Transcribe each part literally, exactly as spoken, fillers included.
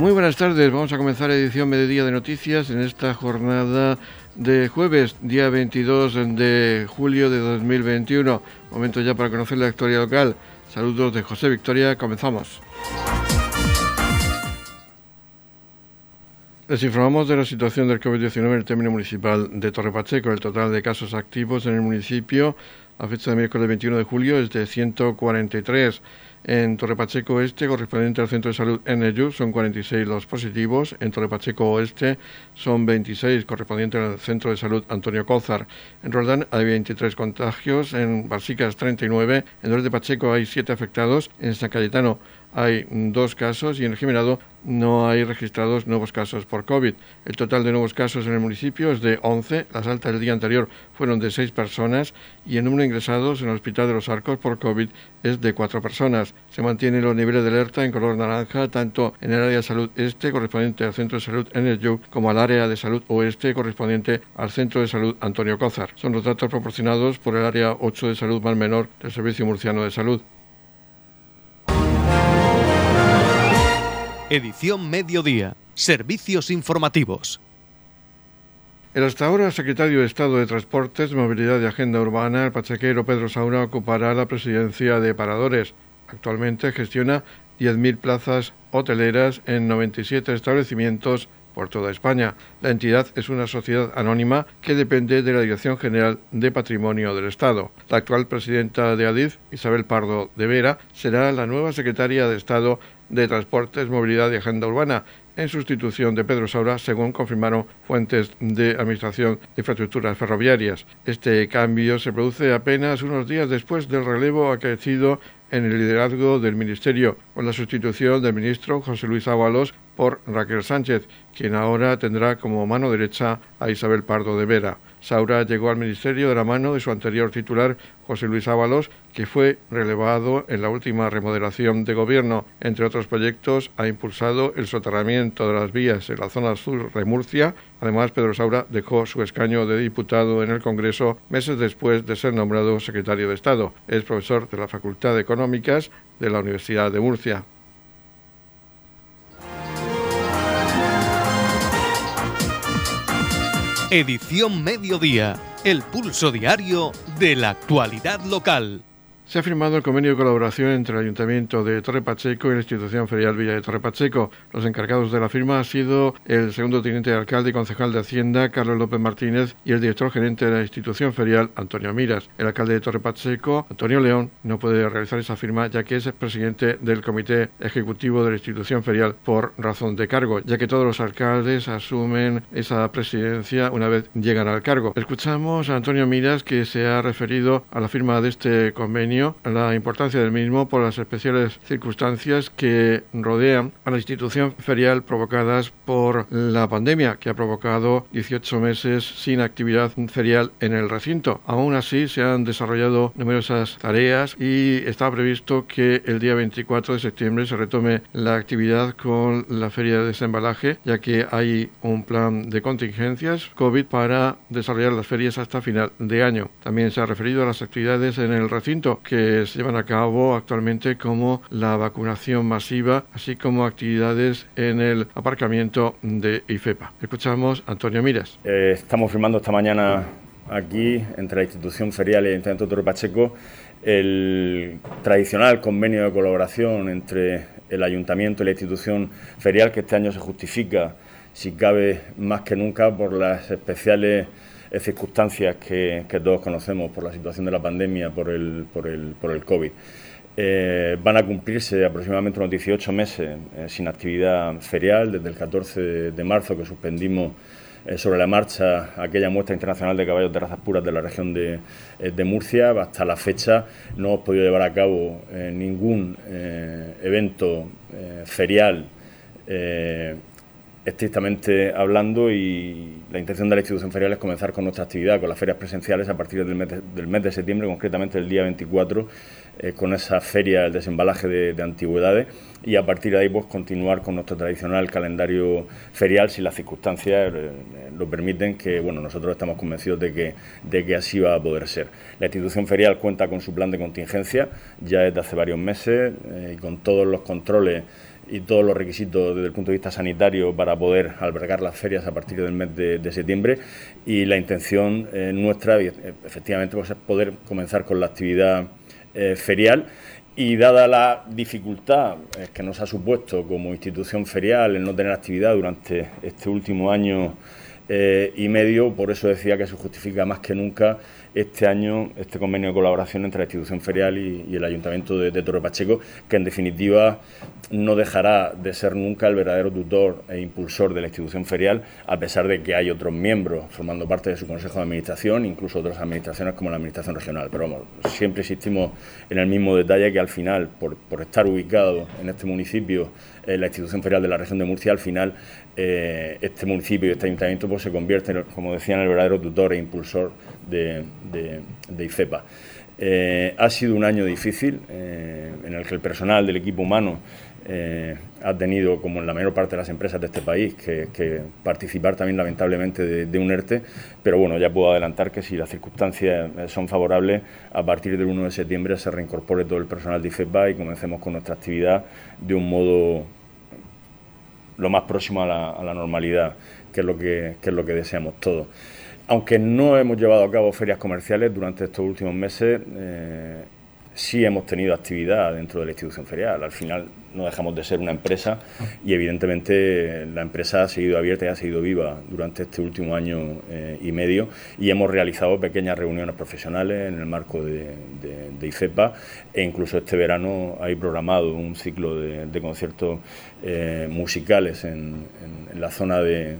Muy buenas tardes, vamos a comenzar la edición Mediodía de Noticias en esta jornada de jueves, día veintidós de julio de dos mil veintiuno. Momento ya para conocer la actualidad local. Saludos de José Victoria, comenzamos. Les informamos de la situación del COVID diecinueve en el término municipal de Torrepacheco. El total de casos activos en el municipio a fecha de miércoles veintiuno de julio es de ciento cuarenta y tres. En Torrepacheco Este, correspondiente al Centro de Salud N E U, son cuarenta y seis los positivos. En Torrepacheco Oeste son veintiséis, correspondiente al Centro de Salud Antonio Cózar. En Roldán hay veintitrés contagios, en Barsicas treinta y nueve, en Dolores de Pacheco hay siete afectados, en San Cayetano hay dos casos y en el Jimerado no hay registrados nuevos casos por COVID. El total de nuevos casos en el municipio es de once, las altas del día anterior fueron de seis personas y el número de ingresados en el Hospital de los Arcos por COVID es de cuatro personas. Se mantienen los niveles de alerta en color naranja tanto en el área de salud este correspondiente al Centro de Salud N E U como al área de salud oeste correspondiente al Centro de Salud Antonio Cózar. Son los datos proporcionados por el área ocho de salud mal menor del Servicio Murciano de Salud. Edición Mediodía. Servicios informativos. El hasta ahora secretario de Estado de Transportes, Movilidad y Agenda Urbana, el pachequero Pedro Saura, ocupará la presidencia de Paradores. Actualmente gestiona diez mil plazas hoteleras en noventa y siete establecimientos por toda España. La entidad es una sociedad anónima que depende de la Dirección General de Patrimonio del Estado. La actual presidenta de ADIF, Isabel Pardo de Vera, será la nueva secretaria de Estado de Transportes, Movilidad y Agenda Urbana, en sustitución de Pedro Saura, según confirmaron fuentes de Administración de Infraestructuras Ferroviarias. Este cambio se produce apenas unos días después del relevo acaecido en el liderazgo del Ministerio, con la sustitución del ministro José Luis Ábalos por Raquel Sánchez, quien ahora tendrá como mano derecha a Isabel Pardo de Vera. Saura llegó al Ministerio de la mano de su anterior titular, José Luis Ábalos, que fue relevado en la última remodelación de gobierno. Entre otros proyectos, ha impulsado el soterramiento de las vías en la zona sur de Murcia. Además, Pedro Saura dejó su escaño de diputado en el Congreso meses después de ser nombrado secretario de Estado. Es profesor de la Facultad de Económicas de la Universidad de Murcia. Edición Mediodía, el pulso diario de la actualidad local. Se ha firmado el convenio de colaboración entre el Ayuntamiento de Torrepacheco y la Institución Ferial Villa de Torrepacheco. Los encargados de la firma han sido el segundo teniente de alcalde y concejal de Hacienda, Carlos López Martínez, y el director gerente de la Institución Ferial, Antonio Miras. El alcalde de Torrepacheco, Antonio León, no puede realizar esa firma ya que es el presidente del Comité Ejecutivo de la Institución Ferial por razón de cargo, ya que todos los alcaldes asumen esa presidencia una vez llegan al cargo. Escuchamos a Antonio Miras, que se ha referido a la firma de este convenio, la importancia del mismo por las especiales circunstancias que rodean a la institución ferial provocadas por la pandemia, que ha provocado dieciocho meses sin actividad ferial en el recinto. Aún así, se han desarrollado numerosas tareas y está previsto que el día veinticuatro de septiembre se retome la actividad con la feria de desembalaje, ya que hay un plan de contingencias COVID para desarrollar las ferias hasta final de año. También se ha referido a las actividades en el recinto que se llevan a cabo actualmente, como la vacunación masiva, así como actividades en el aparcamiento de I F E P A. Escuchamos a Antonio Miras. Eh, estamos firmando esta mañana aquí, entre la Institución Ferial y el Ayuntamiento de Torrepacheco, el tradicional convenio de colaboración entre el Ayuntamiento y la Institución Ferial, que este año se justifica, si cabe, más que nunca por las especiales circunstancias que, que todos conocemos, por la situación de la pandemia, por el, por el, por el COVID. Eh, van a cumplirse aproximadamente unos dieciocho meses eh, sin actividad ferial, desde el catorce de marzo que suspendimos eh, sobre la marcha aquella muestra internacional de caballos de razas puras de la región de, eh, de Murcia. Hasta la fecha no hemos podido llevar a cabo eh, ningún eh, evento eh, ferial eh, estrictamente hablando, y la intención de la institución ferial es comenzar con nuestra actividad, con las ferias presenciales, a partir del mes de, del mes de septiembre, concretamente el día veinticuatro, eh, con esa feria, el desembalaje de, de antigüedades, y a partir de ahí pues continuar con nuestro tradicional calendario ferial, si las circunstancias eh, lo permiten, que bueno, nosotros estamos convencidos de que, de que así va a poder ser. La institución ferial cuenta con su plan de contingencia ya desde hace varios meses, eh, y con todos los controles y todos los requisitos desde el punto de vista sanitario para poder albergar las ferias a partir del mes de, de septiembre, y la intención eh, nuestra efectivamente pues, es poder comenzar con la actividad eh, ferial. Y dada la dificultad que nos ha supuesto como institución ferial el no tener actividad durante este último año eh, y medio, por eso decía que se justifica más que nunca este año este convenio de colaboración entre la institución ferial y, y el Ayuntamiento de, de Torre Pacheco, que en definitiva no dejará de ser nunca el verdadero tutor e impulsor de la institución ferial, a pesar de que hay otros miembros formando parte de su consejo de administración, incluso otras administraciones como la administración regional. Pero vamos, siempre insistimos en el mismo detalle, que al final, por, por estar ubicado en este municipio, eh, la institución ferial de la región de Murcia, al final eh, este municipio y este ayuntamiento pues se convierte, como decía, en el verdadero tutor e impulsor de, de, de IFEPA. Eh, ha sido un año difícil eh, en el que el personal del equipo humano Eh, ha tenido, como en la mayor parte de las empresas de este país, que, que participar también lamentablemente de, de un E R T E, pero bueno, ya puedo adelantar que si las circunstancias son favorables, a partir del primero de septiembre se reincorpore todo el personal de IFEPA y comencemos con nuestra actividad de un modo lo más próximo a la, a la normalidad, que es lo que, que es lo que deseamos todos. Aunque no hemos llevado a cabo ferias comerciales durante estos últimos meses, eh, sí hemos tenido actividad dentro de la institución ferial. Al final no dejamos de ser una empresa y evidentemente la empresa ha seguido abierta y ha seguido viva durante este último año eh, y medio, y hemos realizado pequeñas reuniones profesionales en el marco de, de, de IFEPA, e incluso este verano hay programado un ciclo de, de conciertos eh, musicales en, en, en la zona de,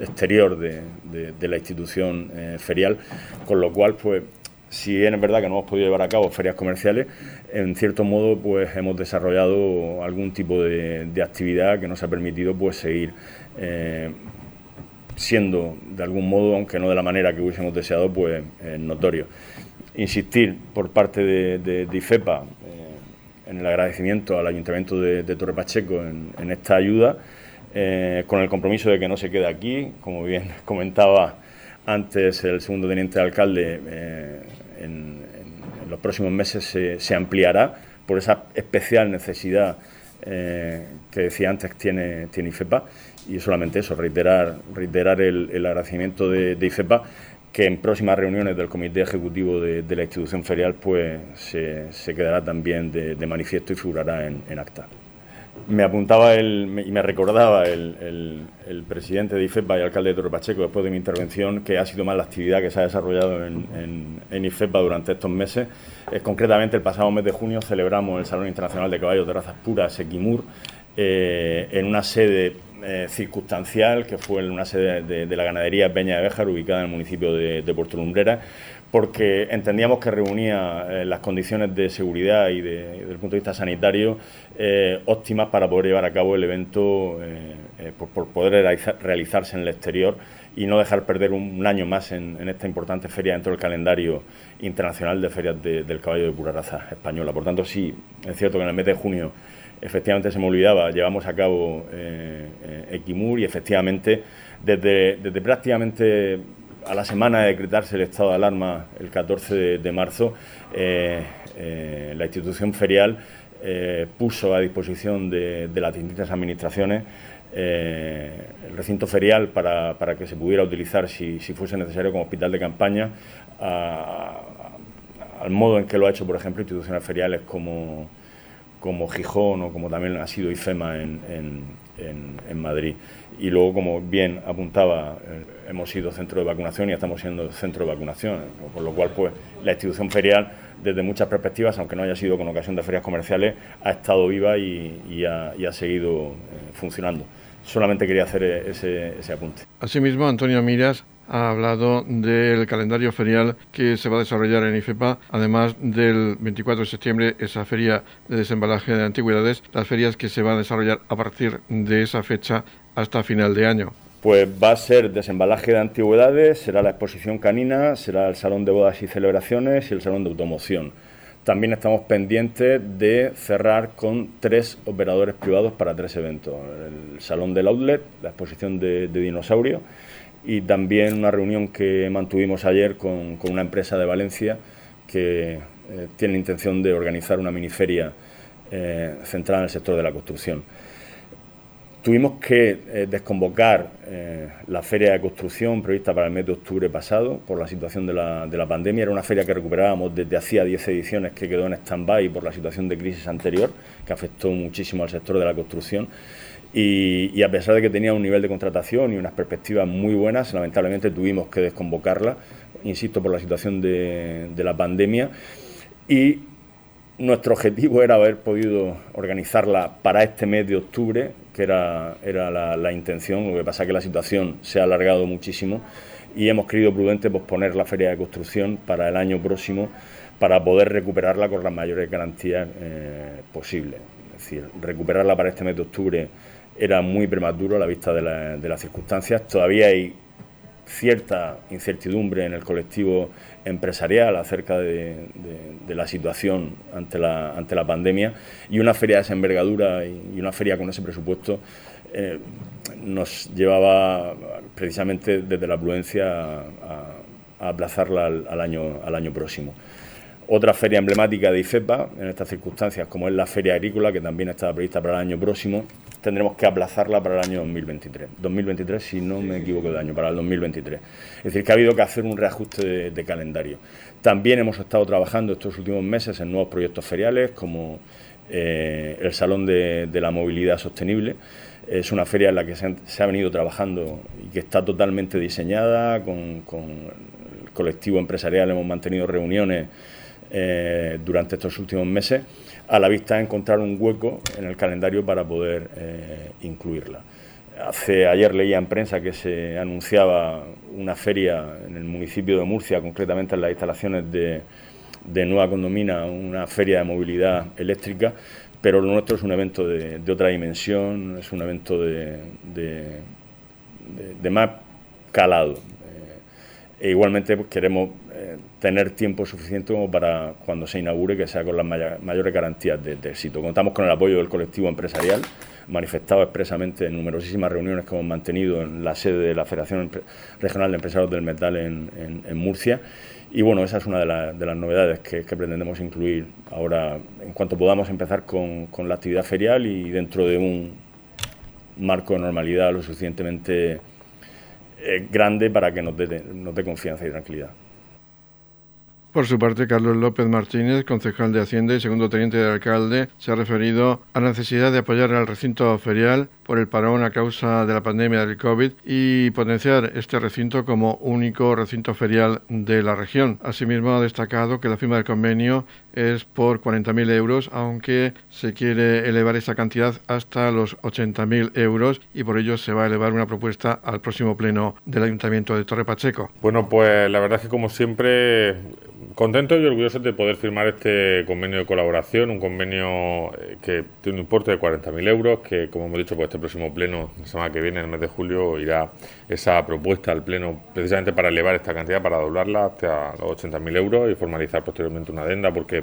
exterior de, de, de la institución eh, ferial, con lo cual pues si bien es verdad que no hemos podido llevar a cabo ferias comerciales, en cierto modo pues hemos desarrollado algún tipo de, de actividad que nos ha permitido pues seguir eh, siendo de algún modo, aunque no de la manera que hubiésemos deseado, pues eh, notorio. Insistir por parte de, de, de IFEPA eh, en el agradecimiento al Ayuntamiento de, de Torre Pacheco en, en esta ayuda, eh, con el compromiso de que no se queda aquí, como bien comentaba antes el segundo teniente de alcalde, eh, en, en los próximos meses se, se ampliará por esa especial necesidad eh, que decía antes que tiene, tiene IFEPA, y solamente eso, reiterar, reiterar el, el agradecimiento de, de IFEPA, que en próximas reuniones del Comité Ejecutivo de, de la institución ferial pues se, se quedará también de, de manifiesto y figurará en, en acta. Me apuntaba el, y me recordaba el, el, el presidente de IFEPA y alcalde de Torre Pacheco, después de mi intervención, que ha sido más la actividad que se ha desarrollado en, en, en IFEPA durante estos meses. Eh, concretamente, el pasado mes de junio celebramos el Salón Internacional de Caballos de Razas Puras, Equimur, eh, en una sede eh, circunstancial, que fue en una sede de, de la ganadería Peña de Béjar, ubicada en el municipio de, de Puerto Lumbrera, porque entendíamos que reunía eh, las condiciones de seguridad y de, desde el punto de vista sanitario eh, óptimas para poder llevar a cabo el evento, eh, eh, por, por poder realiza, realizarse en el exterior y no dejar perder un, un año más en, en esta importante feria dentro del calendario internacional de ferias de, del caballo de pura raza española. Por tanto, sí, es cierto que en el mes de junio efectivamente se me olvidaba, llevamos a cabo eh, eh, Equimur, y efectivamente desde, desde prácticamente a la semana de decretarse el estado de alarma el catorce de marzo... Eh, eh, la institución ferial eh, puso a disposición de, de las distintas administraciones eh, el recinto ferial para, para que se pudiera utilizar, si, si fuese necesario, como hospital de campaña, a, a, al modo en que lo ha hecho, por ejemplo, instituciones feriales como, como Gijón, o como también ha sido IFEMA en, en, en, en Madrid. Y luego, como bien apuntaba, hemos sido centro de vacunación y estamos siendo centro de vacunación, con lo cual pues la institución ferial, desde muchas perspectivas, aunque no haya sido con ocasión de ferias comerciales, ha estado viva y, y, ha, y ha seguido funcionando. Solamente quería hacer ese, ese apunte. Asimismo, Antonio Miras ha hablado del calendario ferial que se va a desarrollar en IFEPA, además del veinticuatro de septiembre, esa feria de desembalaje de antigüedades, las ferias que se van a desarrollar a partir de esa fecha hasta final de año. Pues va a ser desembalaje de antigüedades, será la exposición canina, será el salón de bodas y celebraciones y el salón de automoción. También estamos pendientes de cerrar con tres operadores privados para tres eventos: el salón del outlet, la exposición de, de dinosaurio, y también una reunión que mantuvimos ayer con, con una empresa de Valencia que eh, tiene intención de organizar una miniferia eh, centrada en el sector de la construcción. Tuvimos que eh, desconvocar eh, la feria de construcción prevista para el mes de octubre pasado por la situación de la, de la pandemia. Era una feria que recuperábamos desde hacía diez ediciones, que quedó en stand-by por la situación de crisis anterior, que afectó muchísimo al sector de la construcción. Y, y a pesar de que tenía un nivel de contratación y unas perspectivas muy buenas, lamentablemente tuvimos que desconvocarla, insisto, por la situación de, de la pandemia. Y nuestro objetivo era haber podido organizarla para este mes de octubre, que era, era la, la intención. Lo que pasa es que la situación se ha alargado muchísimo y hemos creído prudente posponer la feria de construcción para el año próximo para poder recuperarla con las mayores garantías eh, posibles. Es decir, recuperarla para este mes de octubre era muy prematuro a la vista de, la, de las circunstancias. Todavía hay cierta incertidumbre en el colectivo empresarial acerca de, de, de la situación ante la, ante la pandemia, y una feria de esa envergadura y, y una feria con ese presupuesto eh, nos llevaba precisamente desde la prudencia a, a, a aplazarla al, al, año, al año próximo. Otra feria emblemática de IFEPA en estas circunstancias, como es la feria agrícola, que también estaba prevista para el año próximo, tendremos que aplazarla para el año dos mil veintitrés. dos mil veintitrés, si no me equivoco de año, para el dos mil veintitrés. Es decir, que ha habido que hacer un reajuste de, de calendario. También hemos estado trabajando estos últimos meses en nuevos proyectos feriales, como eh, el Salón de, de la Movilidad Sostenible. Es una feria en la que se, han, se ha venido trabajando y que está totalmente diseñada. Con, con el colectivo empresarial hemos mantenido reuniones Eh, durante estos últimos meses, a la vista de encontrar un hueco en el calendario para poder eh, incluirla. Hace, ayer leía en prensa que se anunciaba una feria en el municipio de Murcia, concretamente en las instalaciones de, de Nueva Condomina, una feria de movilidad eléctrica, pero lo nuestro es un evento de, de otra dimensión, es un evento de, de, de, de más calado. E igualmente pues, queremos eh, tener tiempo suficiente como para cuando se inaugure que sea con las maya, mayores garantías de, de éxito. Contamos con el apoyo del colectivo empresarial, manifestado expresamente en numerosísimas reuniones que hemos mantenido en la sede de la Federación Regional de Empresarios del Metal en, en, en Murcia. Y bueno, esa es una de, la, de las novedades que, que pretendemos incluir ahora, en cuanto podamos empezar con, con la actividad ferial y dentro de un marco de normalidad lo suficientemente grande para que nos dé, nos dé confianza y tranquilidad. Por su parte, Carlos López Martínez, concejal de Hacienda y segundo teniente del alcalde, se ha referido a la necesidad de apoyar al recinto ferial por el parón a causa de la pandemia del COVID y potenciar este recinto como único recinto ferial de la región. Asimismo, ha destacado que la firma del convenio es por cuarenta mil euros, aunque se quiere elevar esta cantidad hasta los ochenta mil euros y por ello se va a elevar una propuesta al próximo pleno del Ayuntamiento de Torre Pacheco. Bueno, pues la verdad es que como siempre contento y orgulloso de poder firmar este convenio de colaboración, un convenio que tiene un importe de cuarenta mil euros, que como hemos dicho, pues este próximo pleno, la semana que viene, el mes de julio, irá esa propuesta al pleno precisamente para elevar esta cantidad, para doblarla hasta los ochenta mil euros y formalizar posteriormente una adenda, porque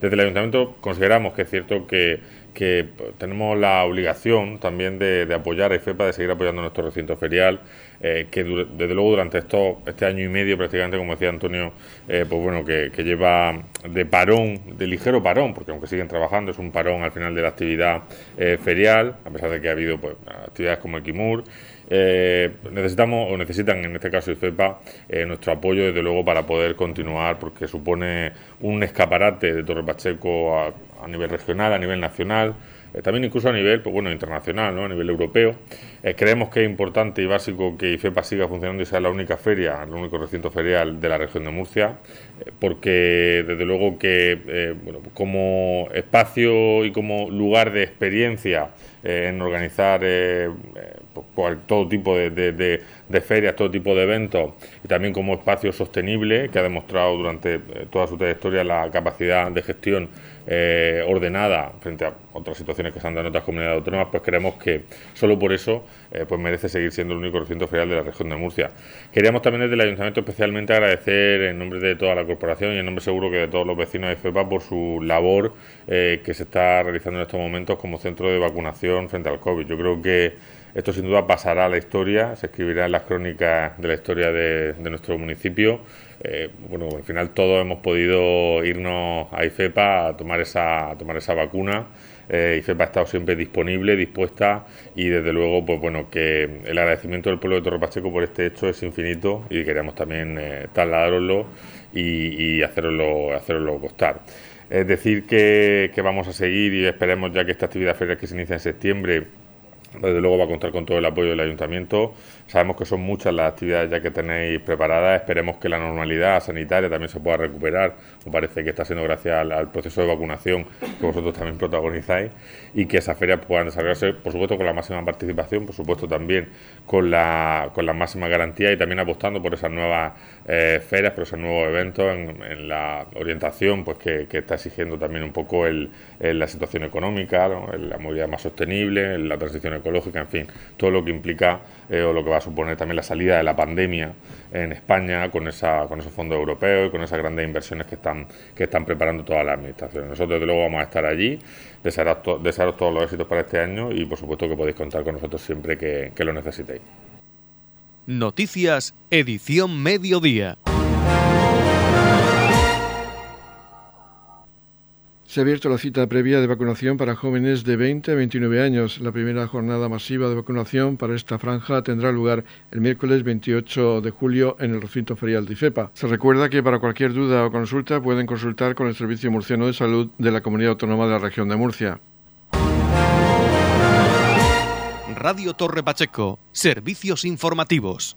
desde el Ayuntamiento consideramos que es cierto que, que tenemos la obligación también de, de apoyar a IFEPA, de seguir apoyando nuestro recinto ferial, eh, que dure, desde luego durante esto, este año y medio prácticamente, como decía Antonio, eh, pues bueno, que, que lleva de parón, de ligero parón, porque aunque siguen trabajando, es un parón al final de la actividad eh, ferial, a pesar de que ha habido pues actividades como Equimur. Eh, necesitamos o necesitan en este caso IFEPA eh, nuestro apoyo desde luego para poder continuar, porque supone un escaparate de Torre Pacheco a, a nivel regional, a nivel nacional, eh, también incluso a nivel pues, bueno, internacional, ¿no? A nivel europeo. Eh, creemos que es importante y básico que IFEPA siga funcionando y sea la única feria, el único recinto ferial de la región de Murcia, eh, porque desde luego que eh, bueno, como espacio y como lugar de experiencia eh, en organizar eh, Por todo tipo de, de, de, de ferias, todo tipo de eventos, y también como espacio sostenible, que ha demostrado durante toda su trayectoria la capacidad de gestión eh, ordenada frente a otras situaciones que se han dado en otras comunidades autónomas, pues creemos que solo por eso eh, pues merece seguir siendo el único recinto ferial de la región de Murcia. Queríamos también desde el Ayuntamiento especialmente agradecer en nombre de toda la corporación y en nombre seguro que de todos los vecinos de IFEPA por su labor eh, que se está realizando en estos momentos como centro de vacunación frente al COVID. Yo creo que esto sin duda pasará a la historia, se escribirá en la las crónicas de la historia de, de nuestro municipio, eh, bueno, al final todos hemos podido irnos a IFEPA a tomar esa, a tomar esa vacuna. Eh, IFEPA ha estado siempre disponible, dispuesta, y desde luego, pues bueno, que el agradecimiento del pueblo de Torrepacheco por este hecho es infinito y queríamos también eh, trasladároslo y, y haceroslo, haceroslo costar. Es decir que, que vamos a seguir y esperemos ya que esta actividad ferial que se inicia en septiembre, desde luego va a contar con todo el apoyo del ayuntamiento. Sabemos que son muchas las actividades ya que tenéis preparadas. Esperemos que la normalidad sanitaria también se pueda recuperar. Me parece que está siendo gracias al, al proceso de vacunación que vosotros también protagonizáis, y que esas ferias puedan desarrollarse, por supuesto, con la máxima participación, por supuesto también con la, con la máxima garantía, y también apostando por esas nuevas eh, ferias, por esos nuevos eventos, en, en la orientación pues que, que está exigiendo también un poco el, el, la situación económica, ¿no? La movilidad más sostenible, la transición ecológica, en fin, todo lo que implica eh, o lo que va a suponer también la salida de la pandemia en España con esa con esos fondos europeos y con esas grandes inversiones que están que están preparando todas las administraciones. Nosotros desde luego vamos a estar allí, desearos, to, desearos todos los éxitos para este año y por supuesto que podéis contar con nosotros siempre que, que lo necesitéis. Noticias, edición mediodía. Se ha abierto la cita previa de vacunación para jóvenes de veinte a veintinueve años. La primera jornada masiva de vacunación para esta franja tendrá lugar el miércoles veintiocho de julio en el recinto ferial de IFEPA. Se recuerda que para cualquier duda o consulta pueden consultar con el Servicio Murciano de Salud de la Comunidad Autónoma de la Región de Murcia. Radio Torre Pacheco, servicios informativos.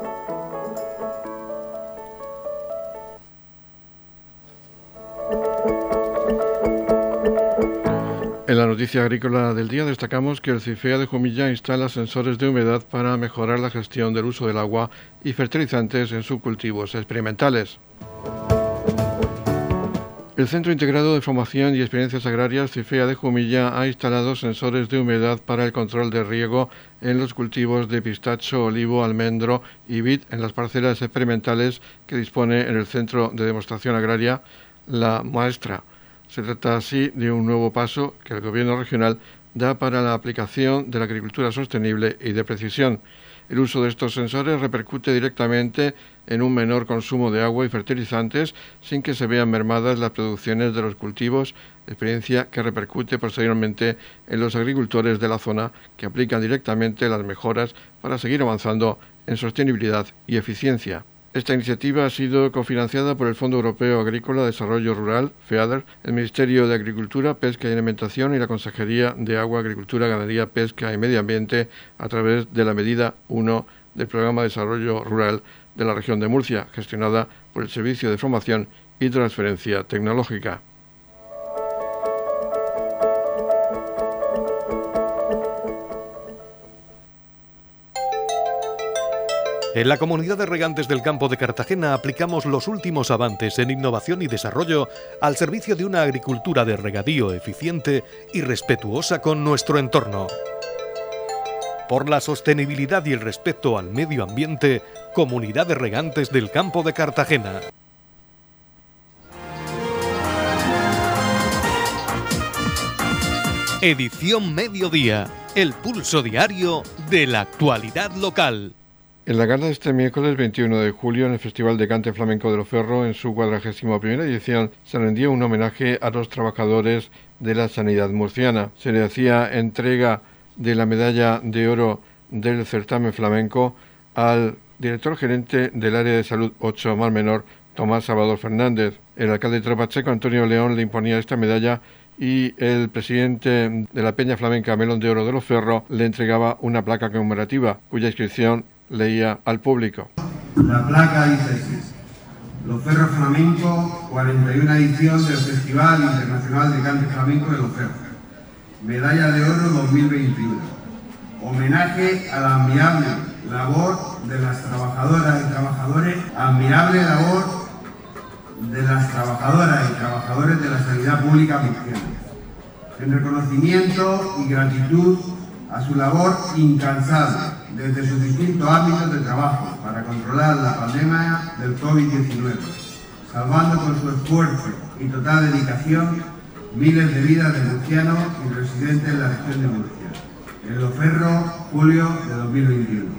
En la noticia agrícola del día destacamos que el CIFEA de Jumilla instala sensores de humedad para mejorar la gestión del uso del agua y fertilizantes en sus cultivos experimentales. El Centro Integrado de Formación y Experiencias Agrarias CIFEA de Jumilla ha instalado sensores de humedad para el control de riego en los cultivos de pistacho, olivo, almendro y vid en las parcelas experimentales que dispone en el Centro de Demostración Agraria La Maestra. Se trata así de un nuevo paso que el Gobierno regional da para la aplicación de la agricultura sostenible y de precisión. El uso de estos sensores repercute directamente en un menor consumo de agua y fertilizantes sin que se vean mermadas las producciones de los cultivos, experiencia que repercute posteriormente en los agricultores de la zona que aplican directamente las mejoras para seguir avanzando en sostenibilidad y eficiencia. Esta iniciativa ha sido cofinanciada por el Fondo Europeo Agrícola de Desarrollo Rural, FEADER, el Ministerio de Agricultura, Pesca y Alimentación y la Consejería de Agua, Agricultura, Ganadería, Pesca y Medio Ambiente a través de la medida uno del Programa de Desarrollo Rural de la Región de Murcia, gestionada por el Servicio de Formación y Transferencia Tecnológica. En la Comunidad de Regantes del Campo de Cartagena aplicamos los últimos avances en innovación y desarrollo al servicio de una agricultura de regadío eficiente y respetuosa con nuestro entorno. Por la sostenibilidad y el respeto al medio ambiente, Comunidad de Regantes del Campo de Cartagena. Edición Mediodía, el pulso diario de la actualidad local. En la gala de este miércoles veintiuno de julio, en el Festival de Cante Flamenco de Lo Ferro, en su cuadragésima primera edición, se rendió un homenaje a los trabajadores de la sanidad murciana. Se le hacía entrega de la medalla de oro del certamen flamenco al director gerente del área de salud ocho Mar Menor, Tomás Salvador Fernández. El alcalde de Torrepacheco, Antonio León, le imponía esta medalla y el presidente de la Peña Flamenca Melón de Oro de Lo Ferro le entregaba una placa conmemorativa, cuya inscripción leía al público. La placa dice así: Lo Ferro Flamenco, cuarenta y una edición del Festival Internacional de Cante Flamenco de Lo Ferro, medalla de oro dos mil veintiuno. Homenaje a la admirable labor de las trabajadoras y trabajadores, admirable labor de las trabajadoras y trabajadores de la sanidad pública murciana. En reconocimiento y gratitud a su labor incansable desde sus distintos ámbitos de trabajo para controlar la pandemia del COVID diecinueve, salvando con su esfuerzo y total dedicación miles de vidas de murcianos y residentes en la región de Murcia. En Lo Ferro, julio de dos mil veintiuno.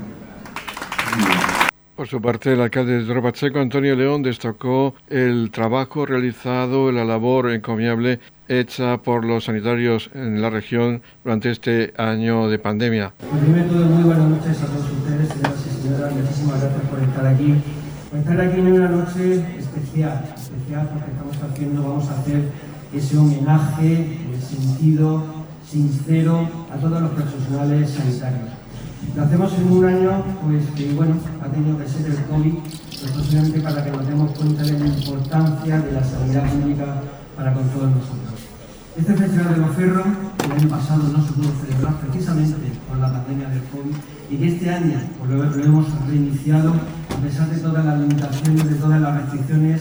Por su parte, el alcalde de Torre Pacheco, Antonio León, destacó el trabajo realizado y la labor encomiable hecha por los sanitarios en la región durante este año de pandemia. Primero de todo, muy buenas noches a todos ustedes, señoras y señores. Muchísimas gracias por estar aquí. Por estar aquí en una noche especial, especial porque estamos haciendo, vamos a hacer ese homenaje en el sentido sincero a todos los profesionales sanitarios. Lo hacemos en un año pues que bueno, ha tenido que ser el COVID, pero posiblemente para que nos demos cuenta de la importancia de la sanidad pública para con todos nosotros. Este festival de Lo Ferro, el año pasado no se pudo celebrar precisamente por la pandemia del COVID, y que este año pues, lo, lo hemos reiniciado a pesar de todas las limitaciones, de todas las restricciones.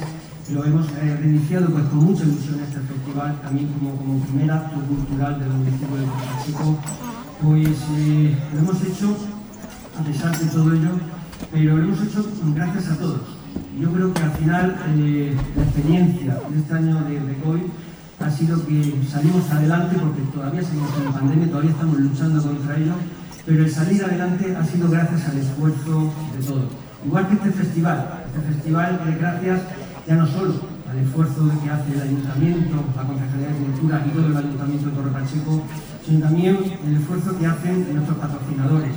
Lo hemos eh, reiniciado pues, con mucha ilusión este festival, también como, como primer acto cultural del municipio de Puerto Chico. Pues eh, lo hemos hecho, a pesar de todo ello, pero lo hemos hecho gracias a todos. Yo creo que al final eh, la experiencia de este año de, de COVID ha sido que salimos adelante, porque todavía seguimos en la pandemia, todavía estamos luchando contra ello, pero el salir adelante ha sido gracias al esfuerzo de todos. Igual que este festival, este festival de gracias ya no solo al esfuerzo que hace el Ayuntamiento, la Concejalía de Cultura y todo el Ayuntamiento de Torre Pacheco, sino también el esfuerzo que hacen nuestros patrocinadores.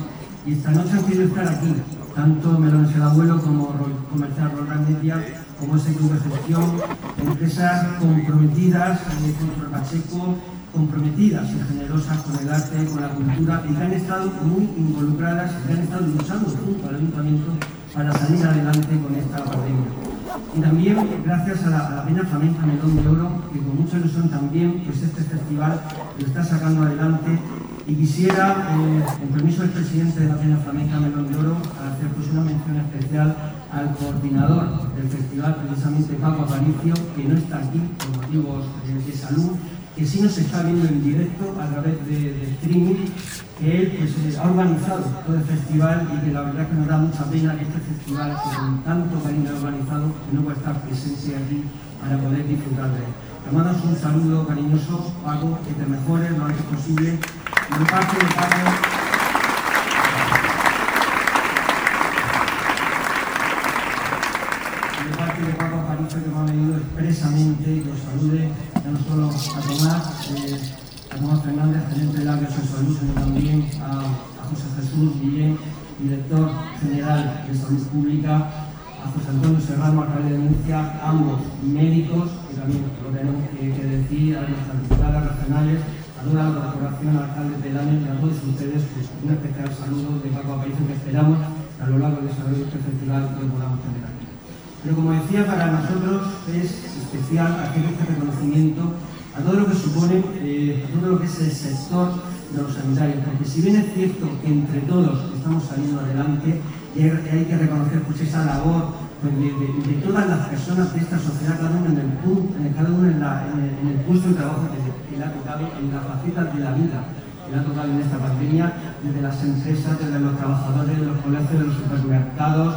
Y esta noche han querido estar aquí, tanto Melones el Abuelo como Comercial Rural Media, como ese club de gestión, empresas comprometidas con Torre Pacheco, comprometidas y generosas con el arte, con la cultura, y que han estado muy involucradas, que han estado luchando junto al Ayuntamiento para salir adelante con esta pandemia. Y también gracias a la, a la Peña Flamenca Melón de Oro, que con mucha ilusión también pues este festival lo está sacando adelante. Y quisiera, eh, con permiso del presidente de la Peña Flamenca Melón de Oro, hacer pues una mención especial al coordinador del festival, precisamente Paco Aparicio, que no está aquí por motivos de, de salud, que sí nos está viendo en directo a través de, de streaming, que él pues, ha organizado todo el festival y que la verdad es que nos da mucha pena que este festival, que con tanto cariño ha organizado, que no pueda estar presente aquí para poder disfrutar de él. Te mando un saludo cariñoso, Paco, que te mejores lo antes posible. Y de parte de Paco, de Paco Aparicio, que me ha venido expresamente que os salude, ya no solo a Tomás, eh, a Tomás Fernández, gerente de la que os saludo, sino también a, a José Jesús Villén, director general de Salud Pública, a José Antonio Serrano, alcalde de Murcia, ambos médicos, que también lo tenemos que, que decir, a nuestras diputadas regionales, a toda la corporación, al alcalde Pedánez, y a todos ustedes, pues, un especial saludo de Paco Aparicio que esperamos a lo largo de este festival que podamos tener aquí. Pero como decía, para nosotros es especial hacer este reconocimiento a todo lo que supone, eh, a todo lo que es el sector de los sanitarios, porque si bien es cierto que entre todos estamos saliendo adelante, y hay, hay que reconocer pues, esa labor pues, de, de, de todas las personas de esta sociedad, cada uno en el, en el, cada uno en, la, en, el, en el puesto de trabajo que, que le ha tocado en las facetas de la vida, que le ha tocado en esta pandemia, desde las empresas, desde los trabajadores, de los colegios, de los supermercados,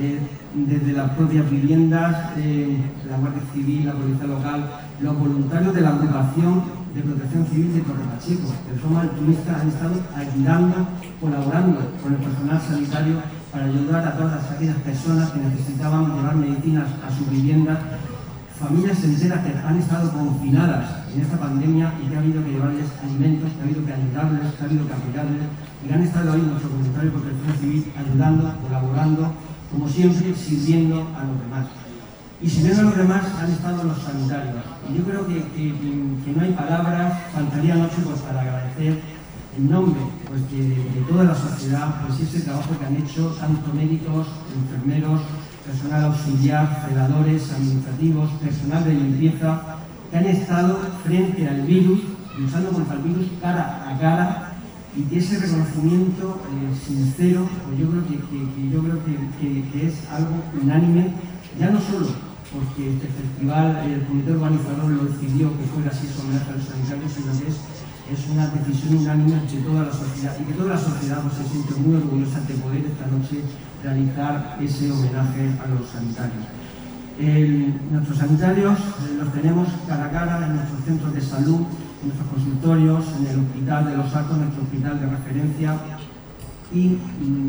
eh, desde las propias viviendas, eh, la Guardia Civil, la Policía Local, los voluntarios de la agrupación de protección civil de Torre Pacheco, de forma altruista han estado ayudando, colaborando con el personal sanitario para ayudar a todas aquellas personas que necesitaban llevar medicinas a sus viviendas, familias enteras que han estado confinadas en esta pandemia y que ha habido que llevarles alimentos, que ha habido que ayudarles, que ha habido que apoyarles, y que han estado ahí nuestros voluntarios de protección civil ayudando, colaborando, como siempre, sirviendo a los demás. Y sirviendo a los demás han estado los sanitarios. Y yo creo que, que, que no hay palabras, faltaría noche pues, para agradecer en nombre pues, de, de toda la sociedad pues, ese trabajo que han hecho tanto médicos, enfermeros, personal auxiliar, celadores, administrativos, personal de limpieza, que han estado frente al virus, luchando contra el virus cara a cara, y de ese reconocimiento eh, sincero, pues yo creo que, que, que, yo creo que, que, que es algo unánime, ya no solo porque este festival, el comité organizador lo decidió que fuera así su homenaje a los sanitarios, sino que es, es una decisión unánime de toda la sociedad, y que toda la sociedad pues, se siente muy orgullosa de poder esta noche realizar ese homenaje a los sanitarios. Eh, nuestros sanitarios eh, los tenemos cara a cara en nuestros centros de salud, en nuestros consultorios, en el hospital de Los Arcos, nuestro hospital de referencia, y,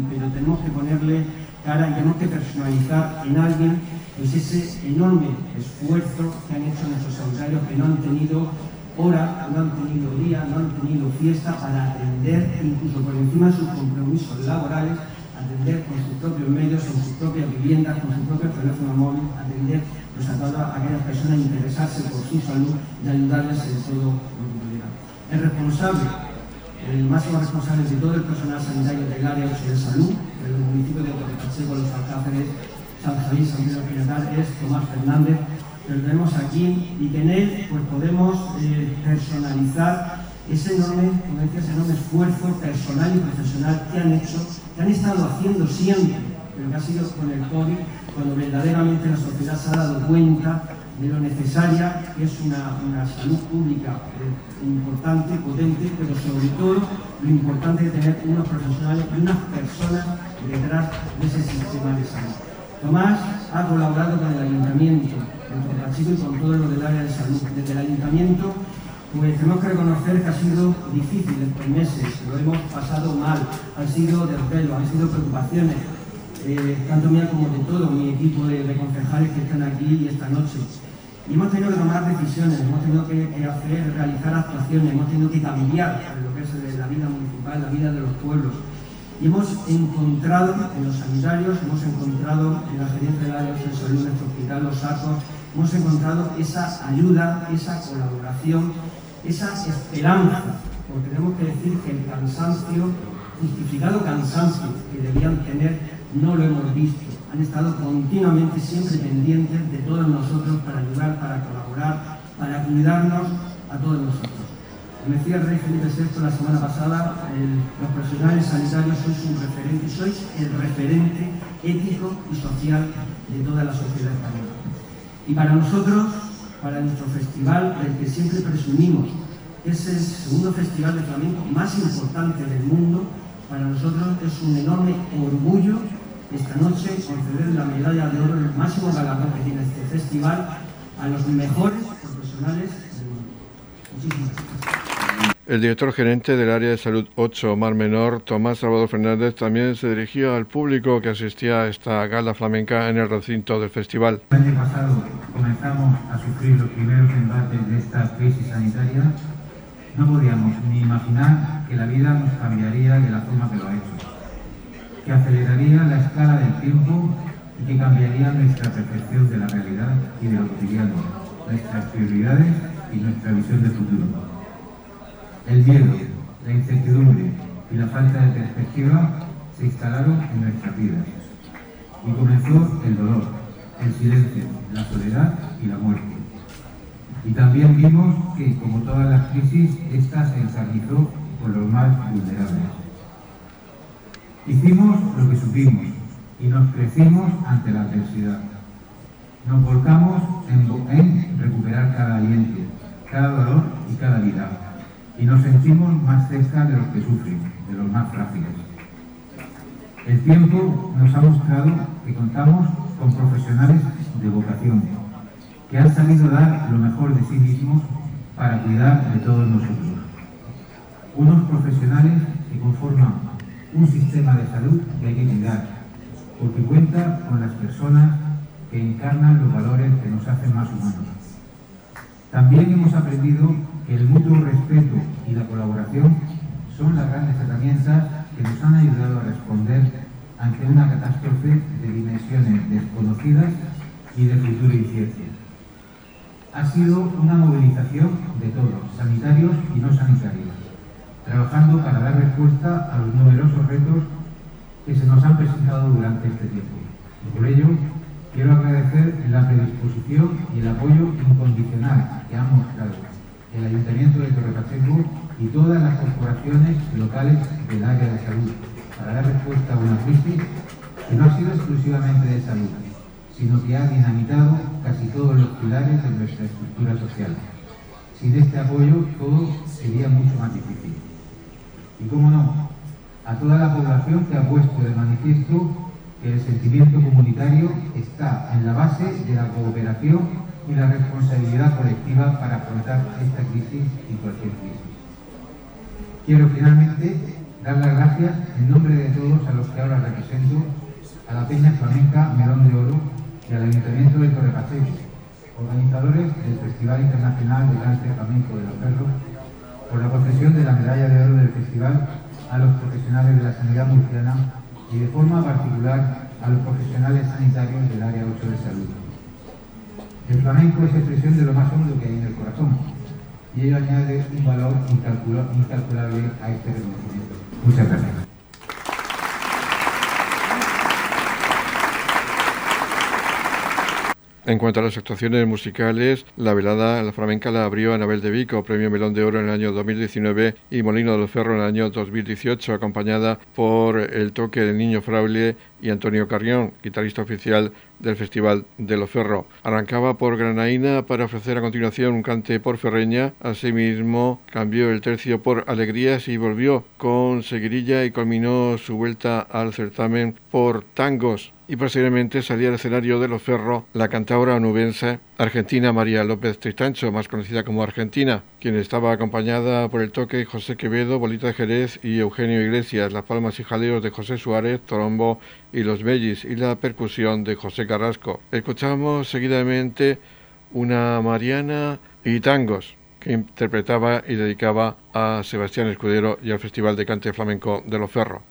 pero tenemos que ponerle cara y tenemos que personalizar en alguien pues ese enorme esfuerzo que han hecho nuestros sanitarios, que no han tenido hora, no han tenido día, no han tenido fiesta para atender, incluso por encima de sus compromisos laborales, atender con sus propios medios, en sus propias viviendas, con sus propios teléfonos móviles, atender pues, a todas aquellas personas, interesarse por su salud y ayudarles en todo momento. El responsable, el máximo responsable de todo el personal sanitario del área de salud, de los municipios de Torrepacheco, Los Alcáceres, San Javier, San Pedro Pinatar, es Tomás Fernández, que lo tenemos aquí, y que en él pues, podemos eh, personalizar ese enorme, como decía, ese enorme esfuerzo personal y profesional que han hecho, que han estado haciendo siempre, pero que ha sido con el COVID, cuando verdaderamente la sociedad se ha dado cuenta de lo necesaria que es una, una salud pública eh, importante, potente, pero sobre todo lo importante es tener unos profesionales y unas personas detrás de ese sistema de salud. Tomás ha colaborado con el Ayuntamiento, con Torrepacheco y con todo lo del área de salud. Desde el Ayuntamiento pues tenemos que reconocer que ha sido difícil estos meses, lo hemos pasado mal, han sido desvelos, han sido preocupaciones, eh, tanto mía como de todo mi equipo de, de concejales que están aquí esta noche. Y hemos tenido que tomar decisiones, hemos tenido que, que hacer, realizar actuaciones, hemos tenido que cambiar lo que es la vida municipal, la vida de los pueblos. Y hemos encontrado en los sanitarios, hemos encontrado en la gerencia de la área de salud, en nuestro hospital, Los Arcos, hemos encontrado esa ayuda, esa colaboración, esa esperanza, porque tenemos que decir que el cansancio, justificado cansancio que debían tener, no lo hemos visto. Han estado continuamente siempre pendientes de todos nosotros para ayudar, para colaborar, para cuidarnos a todos nosotros. Como decía el rey Felipe sexto la semana pasada, el, los profesionales sanitarios sois un referente, sois el referente ético y social de toda la sociedad española. Y para nosotros, para nuestro festival, del que siempre presumimos, es el segundo festival de flamenco más importante del mundo, para nosotros es un enorme orgullo esta noche conceder la medalla de oro, el máximo galardón que tiene este festival, a los mejores profesionales del mundo. Muchísimas gracias. El director gerente del área de salud ocho, Mar Menor, Tomás Salvador Fernández, también se dirigió al público que asistía a esta gala flamenca en el recinto del festival. El año pasado comenzamos a sufrir los primeros embates de esta crisis sanitaria. No podíamos ni imaginar que la vida nos cambiaría de la forma que lo ha hecho, que aceleraría la escala del tiempo y que cambiaría nuestra percepción de la realidad y de lo cotidiano, nuestras prioridades y nuestra visión de futuro. El miedo, la incertidumbre y la falta de perspectiva se instalaron en nuestras vidas. Y comenzó el dolor, el silencio, la soledad y la muerte. Y también vimos que, como todas las crisis, esta se ensanizó por los más vulnerables. Hicimos lo que supimos y nos crecimos ante la adversidad. Nos volcamos en, en recuperar cada aliento, cada dolor y cada vida. Y nos sentimos más cerca de los que sufren, de los más frágiles. El tiempo nos ha mostrado que contamos con profesionales de vocación, que han sabido dar lo mejor de sí mismos para cuidar de todos nosotros. Unos profesionales que conforman un sistema de salud que hay que cuidar, porque cuenta con las personas que encarnan los valores que nos hacen más humanos. También hemos aprendido que el mutuo respeto y la colaboración son las grandes herramientas que nos han ayudado a responder ante una catástrofe de dimensiones desconocidas y de futuro incierto. Ha sido una movilización de todos, sanitarios y no sanitarios, trabajando para dar respuesta a los numerosos retos que se nos han presentado durante este tiempo. Y por ello, quiero agradecer la predisposición y el apoyo incondicional que han mostrado el Ayuntamiento de Torrepacheco y todas las corporaciones locales del área de salud para dar respuesta a una crisis que no ha sido exclusivamente de salud, sino que ha dinamitado casi todos los pilares de nuestra estructura social. Sin este apoyo todo sería mucho más difícil. Y cómo no, a toda la población que ha puesto de manifiesto que el sentimiento comunitario está en la base de la cooperación y la responsabilidad colectiva para afrontar esta crisis y cualquier crisis. Quiero finalmente dar las gracias en nombre de todos a los que ahora represento, a la Peña Flamenca Melón de Oro y al Ayuntamiento de Torrepacheco, organizadores del Festival Internacional del Arte Flamenco de Lo Ferro, por la concesión de la Medalla de Oro del Festival a los profesionales de la sanidad murciana y de forma particular a los profesionales sanitarios del área ocho de salud. El flamenco es expresión de lo más hondo que hay en el corazón y ello añade un valor incalculable a este reconocimiento. Muchas gracias. En cuanto a las actuaciones musicales, la velada la flamenca la abrió Anabel de Vico, premio Melón de Oro en el año dos mil diecinueve y Molino de Lo Ferro en el año dos mil dieciocho, acompañada por el toque de Niño Fraule y Antonio Carrión, guitarrista oficial del Festival de Lo Ferro. Arrancaba por Granaína para ofrecer a continuación un cante por Ferreña. Asimismo, cambió el tercio por Alegrías y volvió con Seguirilla y culminó su vuelta al certamen por Tangos. Y posteriormente salía al escenario de Lo Ferro la cantaora onubense argentina María López Tristancho, más conocida como Argentina, quien estaba acompañada por el toque José Quevedo, Bolita de Jerez y Eugenio Iglesias, las palmas y jaleos de José Suárez, trombo y los bellis, y la percusión de José Carrasco. Escuchamos seguidamente una Mariana y Tangos, que interpretaba y dedicaba a Sebastián Escudero y al Festival de Cante Flamenco de Lo Ferro.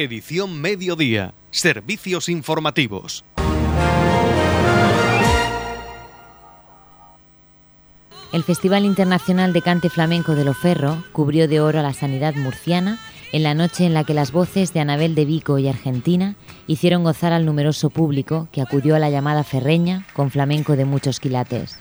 Edición Mediodía. Servicios informativos. El Festival Internacional de Cante Flamenco de Lo Ferro cubrió de oro a la sanidad murciana en la noche en la que las voces de Anabel de Vico y Argentina hicieron gozar al numeroso público que acudió a la llamada ferreña con flamenco de muchos quilates.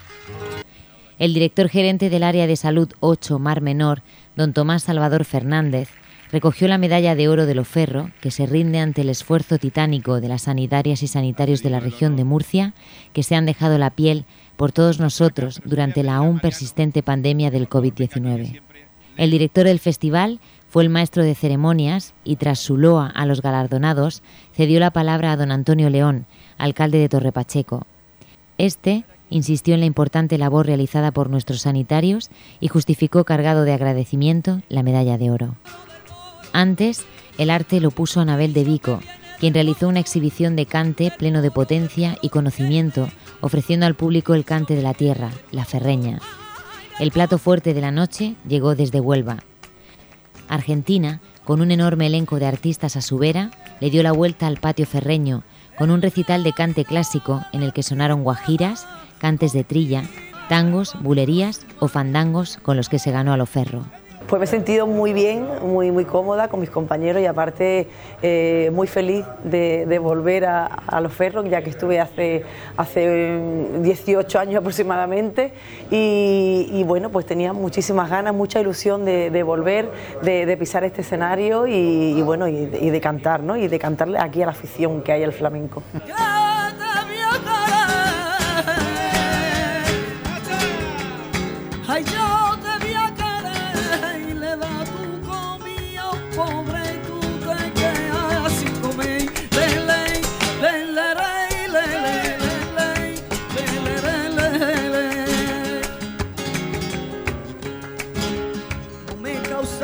El director gerente del Área de Salud ocho Mar Menor, don Tomás Salvador Fernández, recogió la medalla de oro de Lo Ferro, que se rinde ante el esfuerzo titánico de las sanitarias y sanitarios de la región de Murcia, que se han dejado la piel por todos nosotros durante la aún persistente pandemia del COVID diecinueve. El director del festival fue el maestro de ceremonias y, tras su loa a los galardonados, cedió la palabra a don Antonio León, alcalde de Torrepacheco. Este insistió en la importante labor realizada por nuestros sanitarios y justificó, cargado de agradecimiento, la medalla de oro. Antes, el arte lo puso Anabel de Vico, quien realizó una exhibición de cante pleno de potencia y conocimiento, ofreciendo al público el cante de la tierra, la ferreña. El plato fuerte de la noche llegó desde Huelva. Argentina, con un enorme elenco de artistas a su vera, le dio la vuelta al patio ferreño, con un recital de cante clásico en el que sonaron guajiras, cantes de trilla, tangos, bulerías o fandangos con los que se ganó a Lo Ferro. Pues me he sentido muy bien, muy muy cómoda con mis compañeros y aparte eh, muy feliz de, de volver a, a Lo Ferro, ya que estuve hace, hace dieciocho años aproximadamente y, y bueno, pues tenía muchísimas ganas, mucha ilusión de, de volver, de, de pisar este escenario y, y bueno, y, y de cantar, ¿no? Y de cantarle aquí a la afición que hay al flamenco.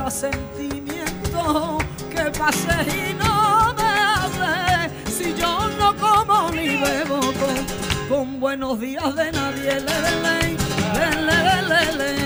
Sentimiento que pase y no me hable, si yo no como ni bebo con, con buenos días de nadie, le, le, le, le, le, le.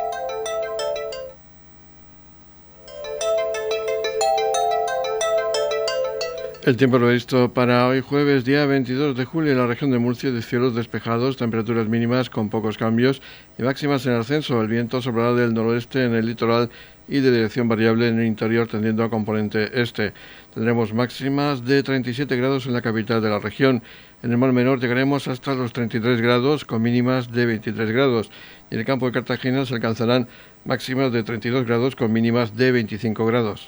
El tiempo previsto para hoy jueves, día veintidós de julio, en la región de Murcia, de cielos despejados, temperaturas mínimas con pocos cambios y máximas en ascenso. El viento soplará del noroeste en el litoral y de dirección variable en el interior, tendiendo a componente este. Tendremos máximas de treinta y siete grados en la capital de la región. En el Mar Menor llegaremos hasta los treinta y tres grados, con mínimas de veintitrés grados. Y en el campo de Cartagena se alcanzarán máximas de treinta y dos grados, con mínimas de veinticinco grados.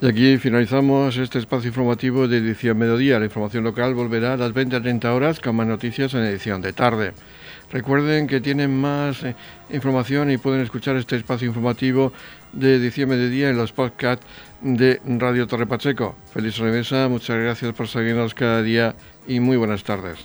Y aquí finalizamos este espacio informativo de Edición Mediodía. La información local volverá a las veinte a treinta horas con más noticias en edición de tarde. Recuerden que tienen más eh, información y pueden escuchar este espacio informativo de Edición Mediodía en los podcasts de Radio Torre Pacheco. Feliz remesa, muchas gracias por seguirnos cada día y muy buenas tardes.